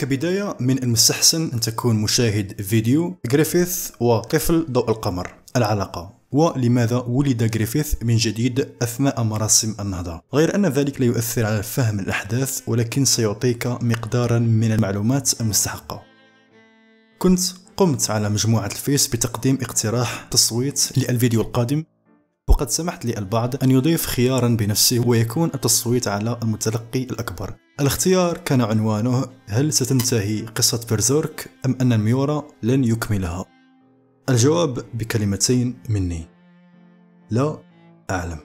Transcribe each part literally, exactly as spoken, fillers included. كبداية من المستحسن أن تكون مشاهد فيديو غريفيث وطفل ضوء القمر العلاقة، ولماذا ولد غريفيث من جديد أثناء مراسم النهضة، غير أن ذلك لا يؤثر على فهم الأحداث ولكن سيعطيك مقدارا من المعلومات المستحقة. كنت قمت على مجموعة الفيس بتقديم اقتراح تصويت للفيديو القادم، وقد سمحت للبعض أن يضيف خيارا بنفسه ويكون التصويت على المتلقي الأكبر. الاختيار كان عنوانه: هل ستنتهي قصة برزيرك أم أن الميورا لن يكملها؟ الجواب بكلمتين مني: لا أعلم.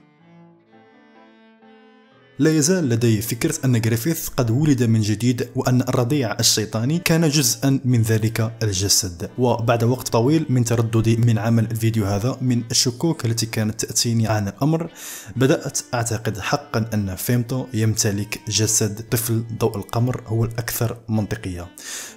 لا يزال لدي فكرة أن غريفيث قد ولد من جديد وأن الرضيع الشيطاني كان جزءا من ذلك الجسد، وبعد وقت طويل من ترددي من عمل الفيديو هذا من الشكوك التي كانت تأتيني عن الأمر، بدأت أعتقد حقا أن فيمتو يمتلك جسد طفل ضوء القمر هو الأكثر منطقية.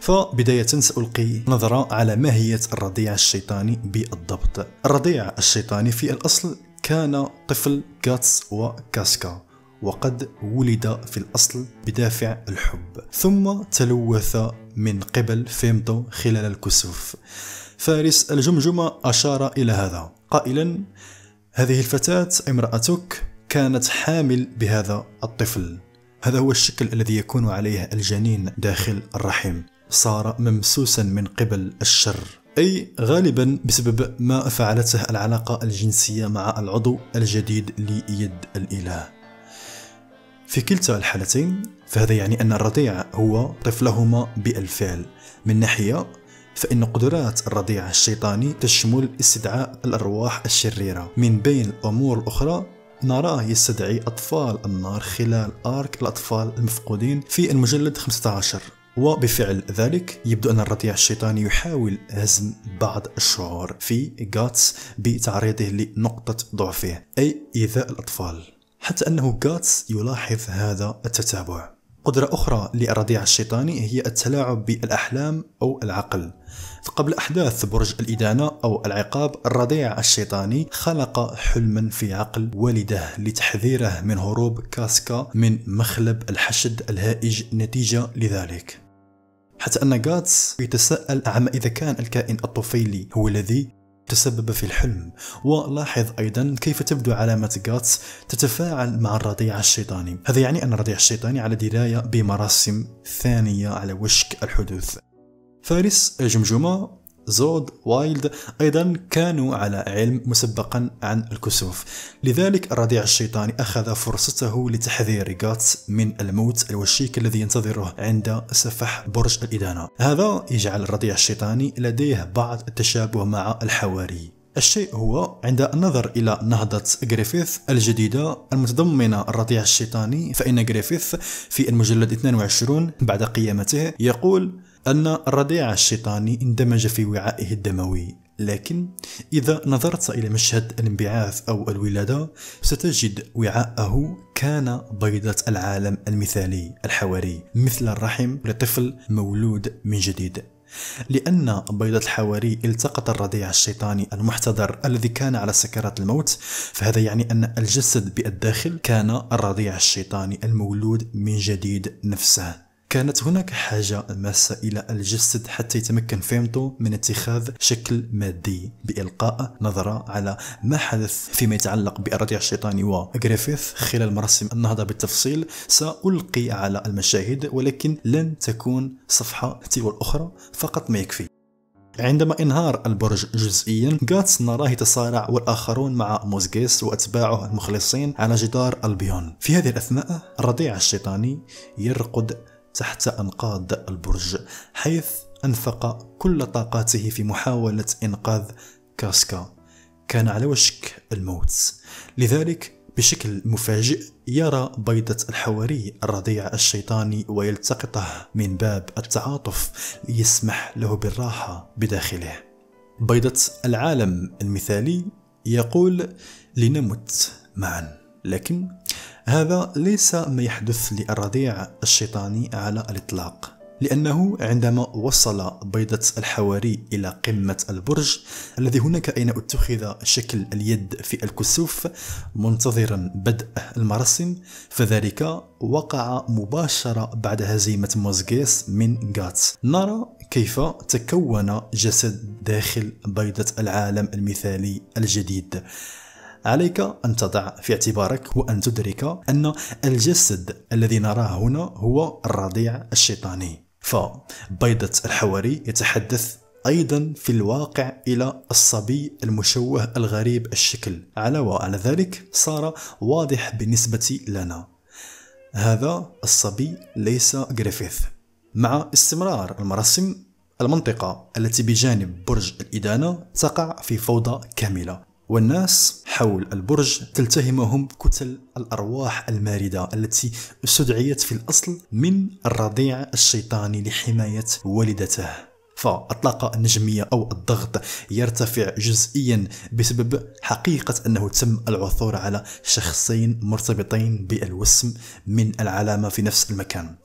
فبداية سألقي نظرة على ماهية الرضيع الشيطاني بالضبط. الرضيع الشيطاني في الأصل كان طفل غاتس وكاسكا، وقد ولد في الأصل بدافع الحب ثم تلوث من قبل فيمتو خلال الكسوف. فارس الجمجمة أشار إلى هذا قائلا: هذه الفتاة امرأتك كانت حامل بهذا الطفل، هذا هو الشكل الذي يكون عليه الجنين داخل الرحم، صار ممسوسا من قبل الشر، أي غالبا بسبب ما فعلته العلاقة الجنسية مع العضو الجديد ليد الإله. في كلتا الحالتين فهذا يعني أن الرضيع هو طفلهما بالفعل. من ناحية فإن قدرات الرضيع الشيطاني تشمل استدعاء الأرواح الشريرة. من بين الأمور الأخرى نراه يستدعي أطفال النار خلال آرك الأطفال المفقودين في المجلد خمسة عشر، وبفعل ذلك يبدو أن الرضيع الشيطاني يحاول هزم بعض الشعور في غاتس بتعريضه لنقطة ضعفه، أي إيذاء الأطفال، حتى أنه غاتس يلاحظ هذا التتابع. قدرة أخرى للرضيع الشيطاني هي التلاعب بالأحلام أو العقل. قبل أحداث برج الإدانة أو العقاب، الرضيع الشيطاني خلق حلما في عقل والده لتحذيره من هروب كاسكا من مخلب الحشد الهائج نتيجة لذلك، حتى أن غاتس يتساءل عما إذا كان الكائن الطفيلي هو الذي تسبب في الحلم. ولاحظ أيضا كيف تبدو علامة غاتس تتفاعل مع الرضيع الشيطاني، هذا يعني أن الرضيع الشيطاني على دراية بمراسم ثانية على وشك الحدوث. فارس الجمجمة، زود، وايلد أيضا كانوا على علم مسبقا عن الكسوف، لذلك الرضيع الشيطاني أخذ فرصته لتحذير غاتس من الموت الوشيك الذي ينتظره عند سفح برج الإدانة. هذا يجعل الرضيع الشيطاني لديه بعض التشابه مع الحواري. الشيء هو عند النظر إلى نهضة غريفيث الجديدة المتضمنة الرضيع الشيطاني، فإن غريفيث في المجلد اثنين وعشرين بعد قيامته يقول أن الرضيع الشيطاني اندمج في وعائه الدموي، لكن إذا نظرت إلى مشهد الانبعاث أو الولادة ستجد وعاءه كان بيضة العالم المثالي الحواري، مثل الرحم لطفل مولود من جديد. لأن بيضة الحواري التقط الرضيع الشيطاني المحتضر الذي كان على سكرات الموت، فهذا يعني أن الجسد بالداخل كان الرضيع الشيطاني المولود من جديد نفسه. كانت هناك حاجة ماسة إلى الجسد حتى يتمكن فيمتو من اتخاذ شكل مادي بإلقاء نظرة على ما حدث فيما يتعلق بالرضيع الشيطاني وغريفيث خلال مراسم النهضة بالتفصيل. سألقي على المشاهد ولكن لن تكون صفحة تلو الأخرى، فقط ما يكفي. عندما انهار البرج جزئيا، غاتس نراه يتصارع والآخرون مع موزغيس وأتباعه المخلصين على جدار البيون. في هذه الأثناء الرضيع الشيطاني يرقد تحت أنقاض البرج، حيث أنفق كل طاقاته في محاولة إنقاذ كاسكا، كان على وشك الموت. لذلك بشكل مفاجئ يرى بيضة الحواري الرضيع الشيطاني ويلتقطه من باب التعاطف ليسمح له بالراحة بداخله. بيضة العالم المثالي يقول: لنمت معا. لكن هذا ليس ما يحدث للرضيع الشيطاني على الإطلاق، لأنه عندما وصل بيضة الحواري إلى قمة البرج الذي هناك أين اتخذ شكل اليد في الكسوف منتظرا بدء المراسم، فذلك وقع مباشرة بعد هزيمة موزغيس من غاتس. نرى كيف تكون جسد داخل بيضة العالم المثالي الجديد. عليك أن تضع في اعتبارك وأن تدرك أن الجسد الذي نراه هنا هو الرضيع الشيطاني. فبيضة الحواري يتحدث أيضا في الواقع إلى الصبي المشوه الغريب الشكل. علاوة على ذلك صار واضح بالنسبة لنا هذا الصبي ليس غريفيث. مع استمرار المراسم المنطقة التي بجانب برج الإدانة تقع في فوضى كاملة، والناس حول البرج تلتهمهم كتل الأرواح الماردة التي استدعيت في الأصل من الرضيع الشيطاني لحماية والدته. فأطلق النجمية أو الضغط يرتفع جزئيا بسبب حقيقة أنه تم العثور على شخصين مرتبطين بالوسم من العلامة في نفس المكان.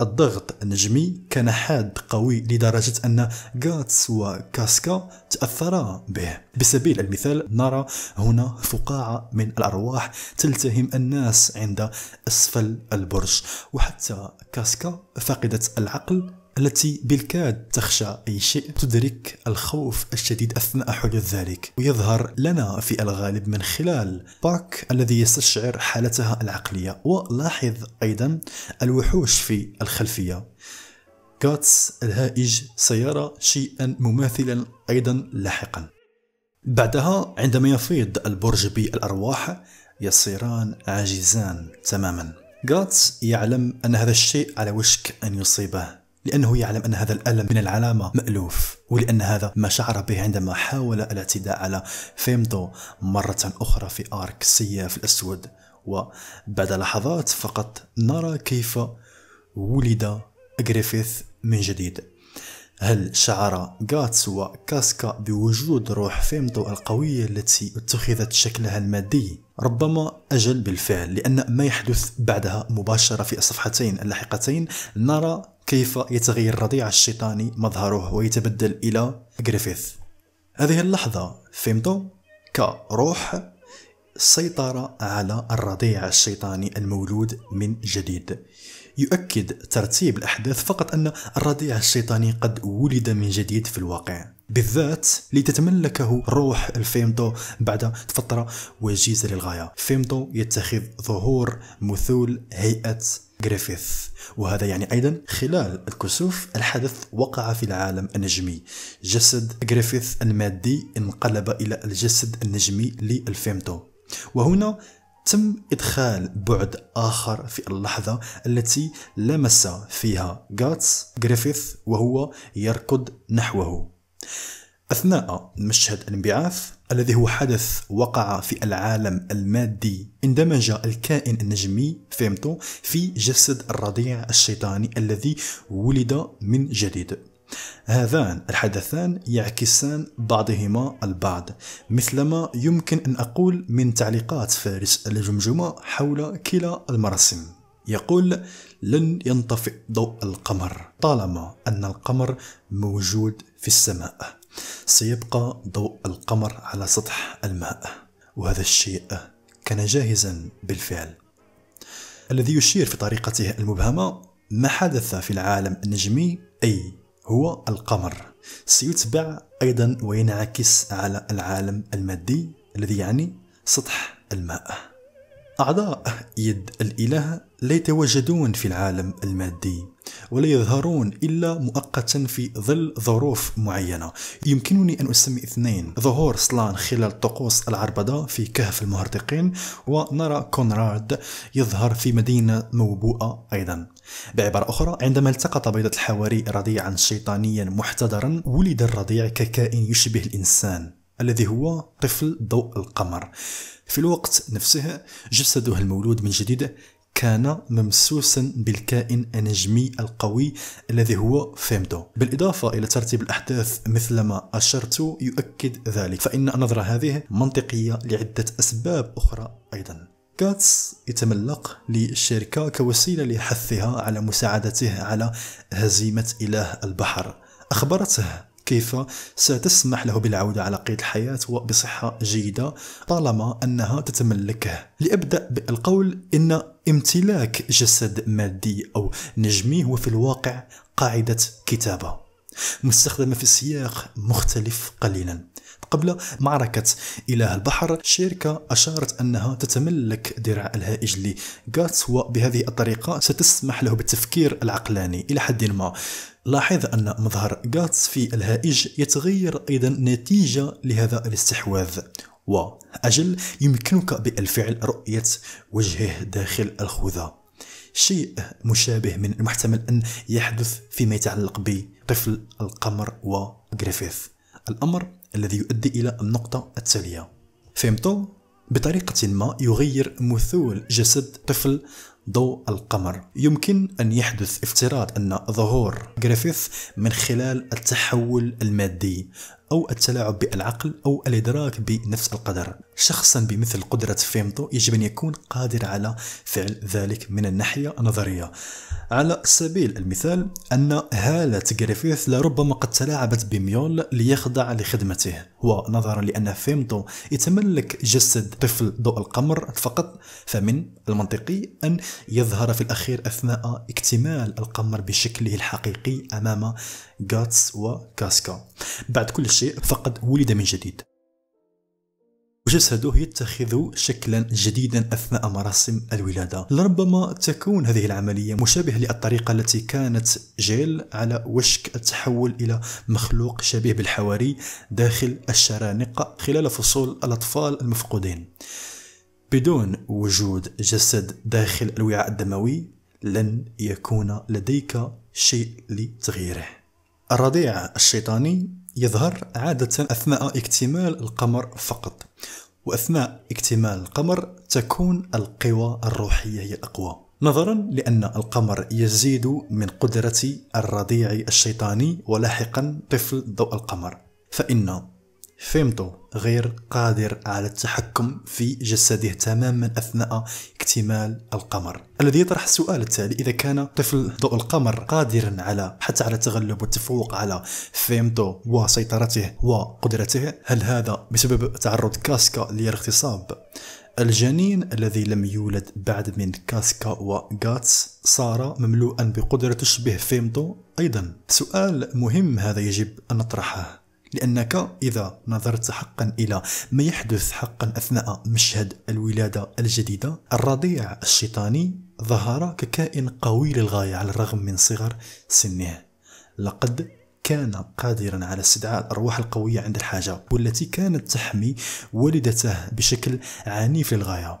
الضغط النجمي كان حاد قوي لدرجة أن غاتس وكاسكا تأثرا به. بسبيل المثال نرى هنا فقاعة من الأرواح تلتهم الناس عند أسفل البرج، وحتى كاسكا فقدت العقل التي بالكاد تخشى أي شيء تدرك الخوف الشديد أثناء حدوث ذلك، ويظهر لنا في الغالب من خلال باك الذي يستشعر حالتها العقلية. ولاحظ أيضا الوحوش في الخلفية. غاتس الهائج سيرى شيئا مماثلا أيضا لاحقا. بعدها عندما يفيض البرج بالأرواح يصيران عاجزان تماما. غاتس يعلم أن هذا الشيء على وشك أن يصيبه، لأنه يعلم أن هذا الألم من العلامة مألوف، ولأن هذا ما شعر به عندما حاول الاعتداء على فيمتو مرة أخرى في آرك السياف الأسود. وبعد لحظات فقط نرى كيف ولد غريفيث من جديد. هل شعر غاتس وكاسكا بوجود روح فيمتو القوية التي اتخذت شكلها المادي؟ ربما أجل بالفعل، لأن ما يحدث بعدها مباشرة في الصفحتين اللاحقتين نرى كيف يتغير الرضيع الشيطاني مظهره ويتبدل إلى غريفيث. هذه اللحظة فيمتو كروح سيطر على الرضيع الشيطاني المولود من جديد. يؤكد ترتيب الأحداث فقط أن الرضيع الشيطاني قد ولد من جديد في الواقع، بالذات لتتملكه روح الفيمتو بعد فترة وجيزة للغاية. فيمتو يتخذ ظهور مثول هيئة غريفيث، وهذا يعني أيضا خلال الكسوف الحدث وقع في العالم النجمي. جسد غريفيث المادي انقلب إلى الجسد النجمي للفيمتو، وهنا تم إدخال بعد آخر في اللحظة التي لمس فيها غاتس غريفيث وهو يركض نحوه. أثناء مشهد الانبعاث الذي هو حدث وقع في العالم المادي، اندمج الكائن النجمي فيمتو في جسد الرضيع الشيطاني الذي ولد من جديد. هذان الحدثان يعكسان بعضهما البعض، مثلما يمكن أن أقول من تعليقات فارس الجمجمة حول كلا المراسم. يقول: لن ينطفئ ضوء القمر طالما أن القمر موجود في السماء، سيبقى ضوء القمر على سطح الماء، وهذا الشيء كان جاهزا بالفعل. الذي يشير في طريقته المبهمة ما حدث في العالم النجمي، أي هو القمر، سيتبع أيضا وينعكس على العالم المادي الذي يعني سطح الماء. أعضاء يد الإله لا يتواجدون في العالم المادي ولا يظهرون إلا مؤقتا في ظل ظروف معينة. يمكنني أن أسمي اثنين: ظهور سلان خلال طقوس العربدة في كهف المهرطقين، ونرى كونراد يظهر في مدينة موبوءة أيضا. بعبارة أخرى، عندما التقط بيضة الحواري رضيعا شيطانيا محتضرا، ولد الرضيع ككائن يشبه الإنسان الذي هو طفل ضوء القمر. في الوقت نفسه جسده المولود من جديد كان ممسوسا بالكائن النجمي القوي الذي هو فيمتو. بالإضافة إلى ترتيب الأحداث مثلما أشرت يؤكد ذلك، فإن النظرة هذه منطقية لعدة أسباب أخرى أيضا. غاتس يتملق للشركة كوسيلة لحثها على مساعدته على هزيمة إله البحر. أخبرته كيف ستسمح له بالعودة على قيد الحياة وبصحة جيدة طالما أنها تتملكه. لأبدأ بالقول إن امتلاك جسد مادي أو نجمي هو في الواقع قاعدة كتابة مستخدمة في سياق مختلف قليلا. قبل معركة إله البحر الشركة أشارت أنها تتملك درع الهائج لغاتس وبهذه الطريقة ستسمح له بالتفكير العقلاني إلى حد ما. لاحظ أن مظهر غاتس في الهائج يتغير أيضا نتيجة لهذا الاستحواذ، وأجل يمكنك بالفعل رؤية وجهه داخل الخوذة، شيء مشابه من المحتمل أن يحدث فيما يتعلق بطفل القمر وغريفيث، الأمر الذي يؤدي إلى النقطة التالية. فيمتو بطريقة ما يغير مثول جسد طفل ضوء القمر. يمكن أن يحدث افتراض أن ظهور غريفيث من خلال التحول المادي أو التلاعب بالعقل أو الإدراك بنفس القدر. شخصا بمثل قدرة فيمتو يجب أن يكون قادر على فعل ذلك من الناحية النظرية. على سبيل المثال أن هالة غريفيث لربما قد تلاعبت بميول ليخضع لخدمته، ونظرا لأن فيمتو يتملك جسد طفل ضوء القمر فقط، فمن المنطقي أن يظهر في الأخير أثناء اكتمال القمر بشكله الحقيقي أمام غاتس وكاسكا. بعد كل شيء فقد ولد من جديد، وجسده يتخذ شكلا جديدا أثناء مراسم الولادة. لربما تكون هذه العملية مشابهة للطريقة التي كانت جيل على وشك التحول إلى مخلوق شبيه بالحواري داخل الشرانقة خلال فصول الأطفال المفقودين. بدون وجود جسد داخل الوعاء الدموي لن يكون لديك شيء لتغييره. الرضيع الشيطاني يظهر عادة أثناء اكتمال القمر فقط، وأثناء اكتمال القمر تكون القوى الروحية هي الأقوى. نظرا لأن القمر يزيد من قدرة الرضيع الشيطاني ولاحقا طفل ضوء القمر، فإن فيمتو غير قادر على التحكم في جسده تماما أثناء اكتمال القمر، الذي يطرح السؤال التالي: إذا كان طفل ضوء القمر قادرا على حتى على التغلب والتفوق على فيمتو وسيطرته وقدرته، هل هذا بسبب تعرض كاسكا للاغتصاب؟ الجنين الذي لم يولد بعد من كاسكا وغاتس صار مملوءا بقدرة تشبه فيمتو أيضا. سؤال مهم هذا يجب أن نطرحه، لأنك إذا نظرت حقا إلى ما يحدث حقا أثناء مشهد الولادة الجديدة، الرضيع الشيطاني ظهر ككائن قوي للغاية على الرغم من صغر سنه. لقد كان قادرا على استدعاء الأرواح القوية عند الحاجة، والتي كانت تحمي والدته بشكل عنيف للغاية.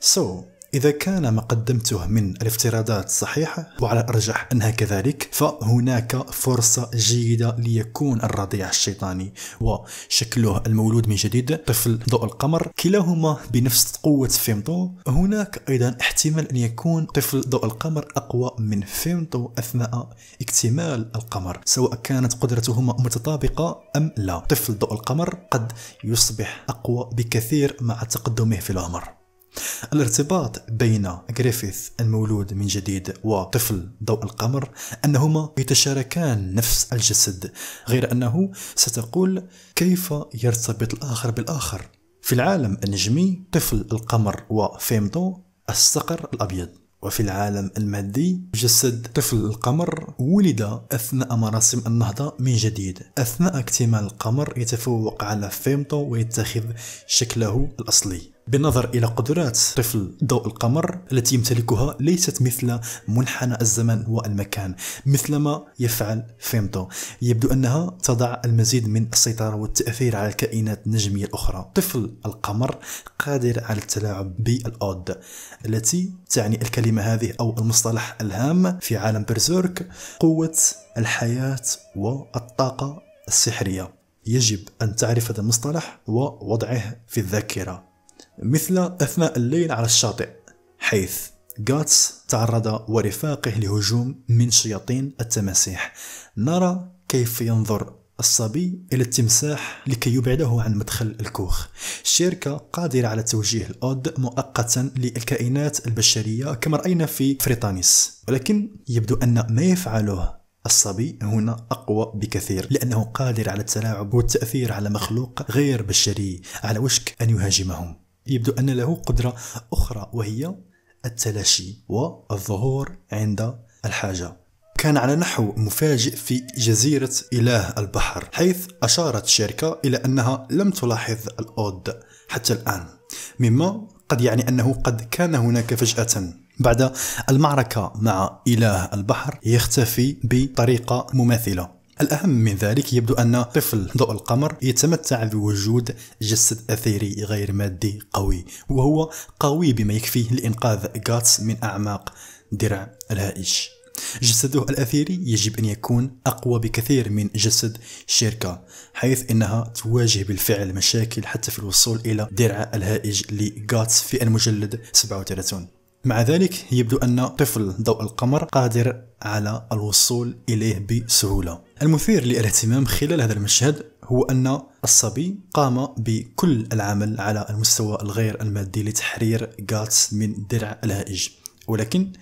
سو so, إذا كان ما قدمته من الافتراضات صحيحة، وعلى الأرجح أنها كذلك، فهناك فرصة جيدة ليكون الرضيع الشيطاني وشكله المولود من جديد طفل ضوء القمر كلاهما بنفس قوة فيمتو. هناك أيضا احتمال أن يكون طفل ضوء القمر أقوى من فيمتو أثناء اكتمال القمر، سواء كانت قدرتهما متطابقة أم لا. طفل ضوء القمر قد يصبح أقوى بكثير مع تقدمه في العمر. الارتباط بين غريفيث المولود من جديد وطفل ضوء القمر أنهما يتشاركان نفس الجسد، غير أنه ستقول كيف يرتبط الآخر بالآخر. في العالم النجمي طفل القمر وفيمتو الصقر الأبيض، وفي العالم المادي جسد طفل القمر ولد أثناء مراسم النهضة من جديد. أثناء اكتمال القمر يتفوق على فيمتو ويتخذ شكله الأصلي. بالنظر إلى قدرات طفل ضوء القمر التي يمتلكها ليست مثل منحنى الزمن والمكان مثلما يفعل فيمتو، يبدو أنها تضع المزيد من السيطرة والتأثير على الكائنات النجمية الأخرى. طفل القمر قادر على التلاعب بالأود، التي تعني الكلمة هذه أو المصطلح الهام في عالم برزيرك قوة الحياة والطاقة السحرية. يجب أن تعرف هذا المصطلح ووضعه في الذاكرة، مثل أثناء الليل على الشاطئ، حيث غاتس تعرض ورفاقه لهجوم من شياطين التماسيح. نرى كيف ينظر الصبي إلى التمساح لكي يبعده عن مدخل الكوخ. الشركة قادرة على توجيه الأود مؤقتا للكائنات البشرية كما رأينا في فريتانيس، ولكن يبدو أن ما يفعله الصبي هنا أقوى بكثير، لأنه قادر على التلاعب والتأثير على مخلوق غير بشري على وشك أن يهاجمهم. يبدو أن له قدرة أخرى وهي التلاشي والظهور عند الحاجة. كان على نحو مفاجئ في جزيرة إله البحر، حيث أشارت الشركة إلى أنها لم تلاحظ الأود حتى الآن، مما قد يعني أنه قد كان هناك فجأة. بعد المعركة مع إله البحر يختفي بطريقة مماثلة. الأهم من ذلك يبدو أن طفل ضوء القمر يتمتع بوجود جسد أثيري غير مادي قوي، وهو قوي بما يكفيه لإنقاذ غاتس من أعماق درع الهائج. جسده الأثيري يجب أن يكون أقوى بكثير من جسد الشركة، حيث أنها تواجه بالفعل مشاكل حتى في الوصول إلى درع الهائج لغاتس في المجلد سبعة وثلاثين. مع ذلك يبدو أن طفل ضوء القمر قادر على الوصول إليه بسهولة. المثير للاهتمام خلال هذا المشهد هو أن الصبي قام بكل العمل على المستوى الغير المادي لتحرير غاتس من درع الهائج، ولكن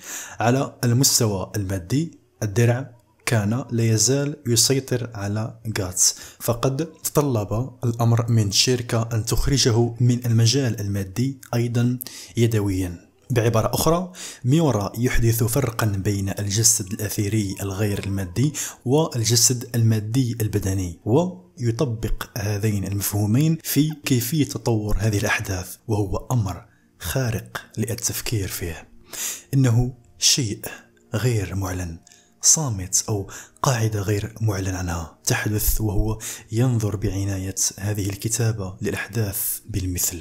على المستوى المادي الدرع كان لا يزال يسيطر على غاتس، فقد تطلب الأمر من الشركة أن تخرجه من المجال المادي أيضا يدويا. بعبارة أخرى، ميورا يحدث فرقا بين الجسد الأثيري الغير المادي والجسد المادي البدني، ويطبق هذين المفهومين في كيفية تطور هذه الأحداث، وهو أمر خارق للتفكير فيه. إنه شيء غير معلن، صامت أو قاعدة غير معلن عنها تحدث، وهو ينظر بعناية هذه الكتابة للأحداث بالمثل.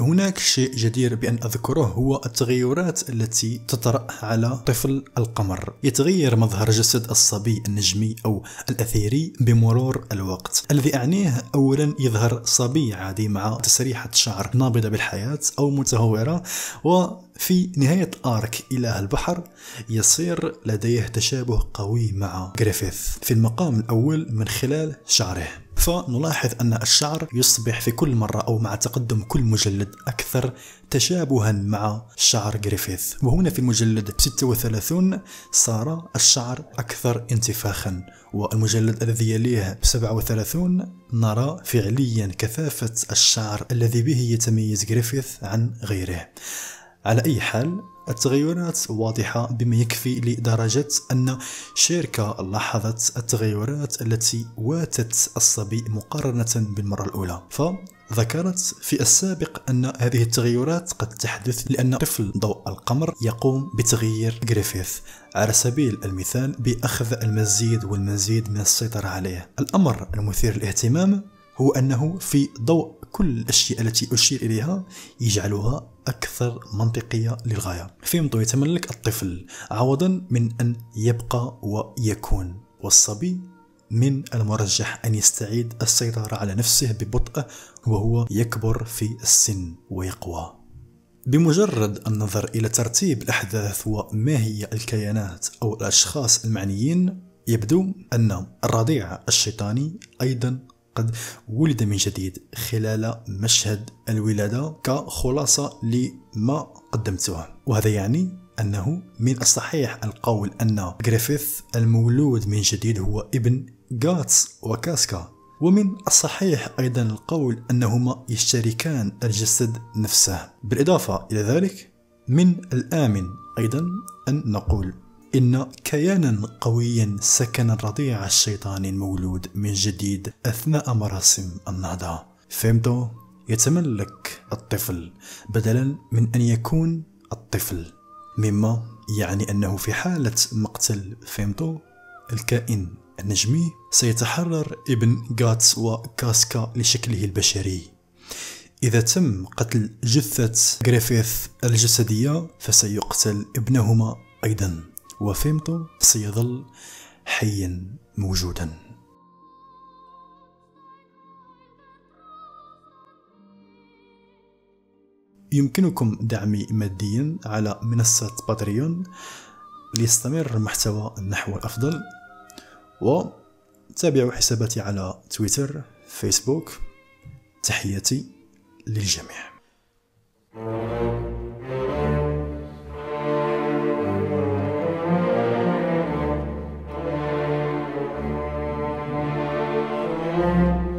هناك شيء جدير بأن أذكره هو التغيرات التي تطرأ على طفل القمر. يتغير مظهر جسد الصبي النجمي أو الأثيري بمرور الوقت. الذي أعنيه، أولا يظهر صبي عادي مع تسريحة شعر، نابضة بالحياة أو متهورة، وفي نهاية آرك إله البحر يصير لديه تشابه قوي مع غريفيث في المقام الأول من خلال شعره. فنلاحظ أن الشعر يصبح في كل مرة أو مع تقدم كل مجلد أكثر تشابها مع شعر غريفيث، وهنا في المجلد ستة وثلاثين صار الشعر أكثر انتفاخا، والمجلد الذي يليه سبعة وثلاثين نرى فعليا كثافة الشعر الذي به يتميز غريفيث عن غيره. على أي حال، التغيرات واضحة بما يكفي لدرجة أن الشركة لاحظت التغيرات التي واتت الصبي مقارنة بالمرة الأولى، فذكرت في السابق أن هذه التغيرات قد تحدث لأن طفل ضوء القمر يقوم بتغيير غريفيث على سبيل المثال بأخذ المزيد والمزيد من السيطرة عليه. الأمر المثير للاهتمام هو أنه في ضوء كل الأشياء التي أشير إليها يجعلها أكثر منطقية للغاية. فيمتو يتملك الطفل عوضا من أن يبقى ويكون، والصبي من المرجح أن يستعيد السيطرة على نفسه ببطء وهو يكبر في السن ويقوى. بمجرد النظر إلى ترتيب الأحداث وما هي الكيانات أو الأشخاص المعنيين، يبدو أن الرضيع الشيطاني أيضا قد ولد من جديد خلال مشهد الولادة كخلاصة لما قدمته، وهذا يعني أنه من الصحيح القول أن غريفيث المولود من جديد هو ابن غاتس وكاسكا، ومن الصحيح أيضا القول أنهما يشتركان الجسد نفسه. بالإضافة إلى ذلك، من الآمن أيضا أن نقول إن كيانا قويا سكن الرضيع الشيطاني المولود من جديد أثناء مراسم النهضة. فيمتو يتملك الطفل بدلا من أن يكون الطفل، مما يعني أنه في حالة مقتل فيمتو الكائن النجمي سيتحرر ابن غاتس وكاسكا لشكله البشري. إذا تم قتل جثة غريفيث الجسدية فسيقتل ابنهما أيضا، وفيمتو سيظل حيا موجودا. يمكنكم دعمي ماديا على منصة باتريون ليستمر محتوى النحو الأفضل، و تابعوا حساباتي على تويتر، فيسبوك. تحياتي للجميع. Thank you.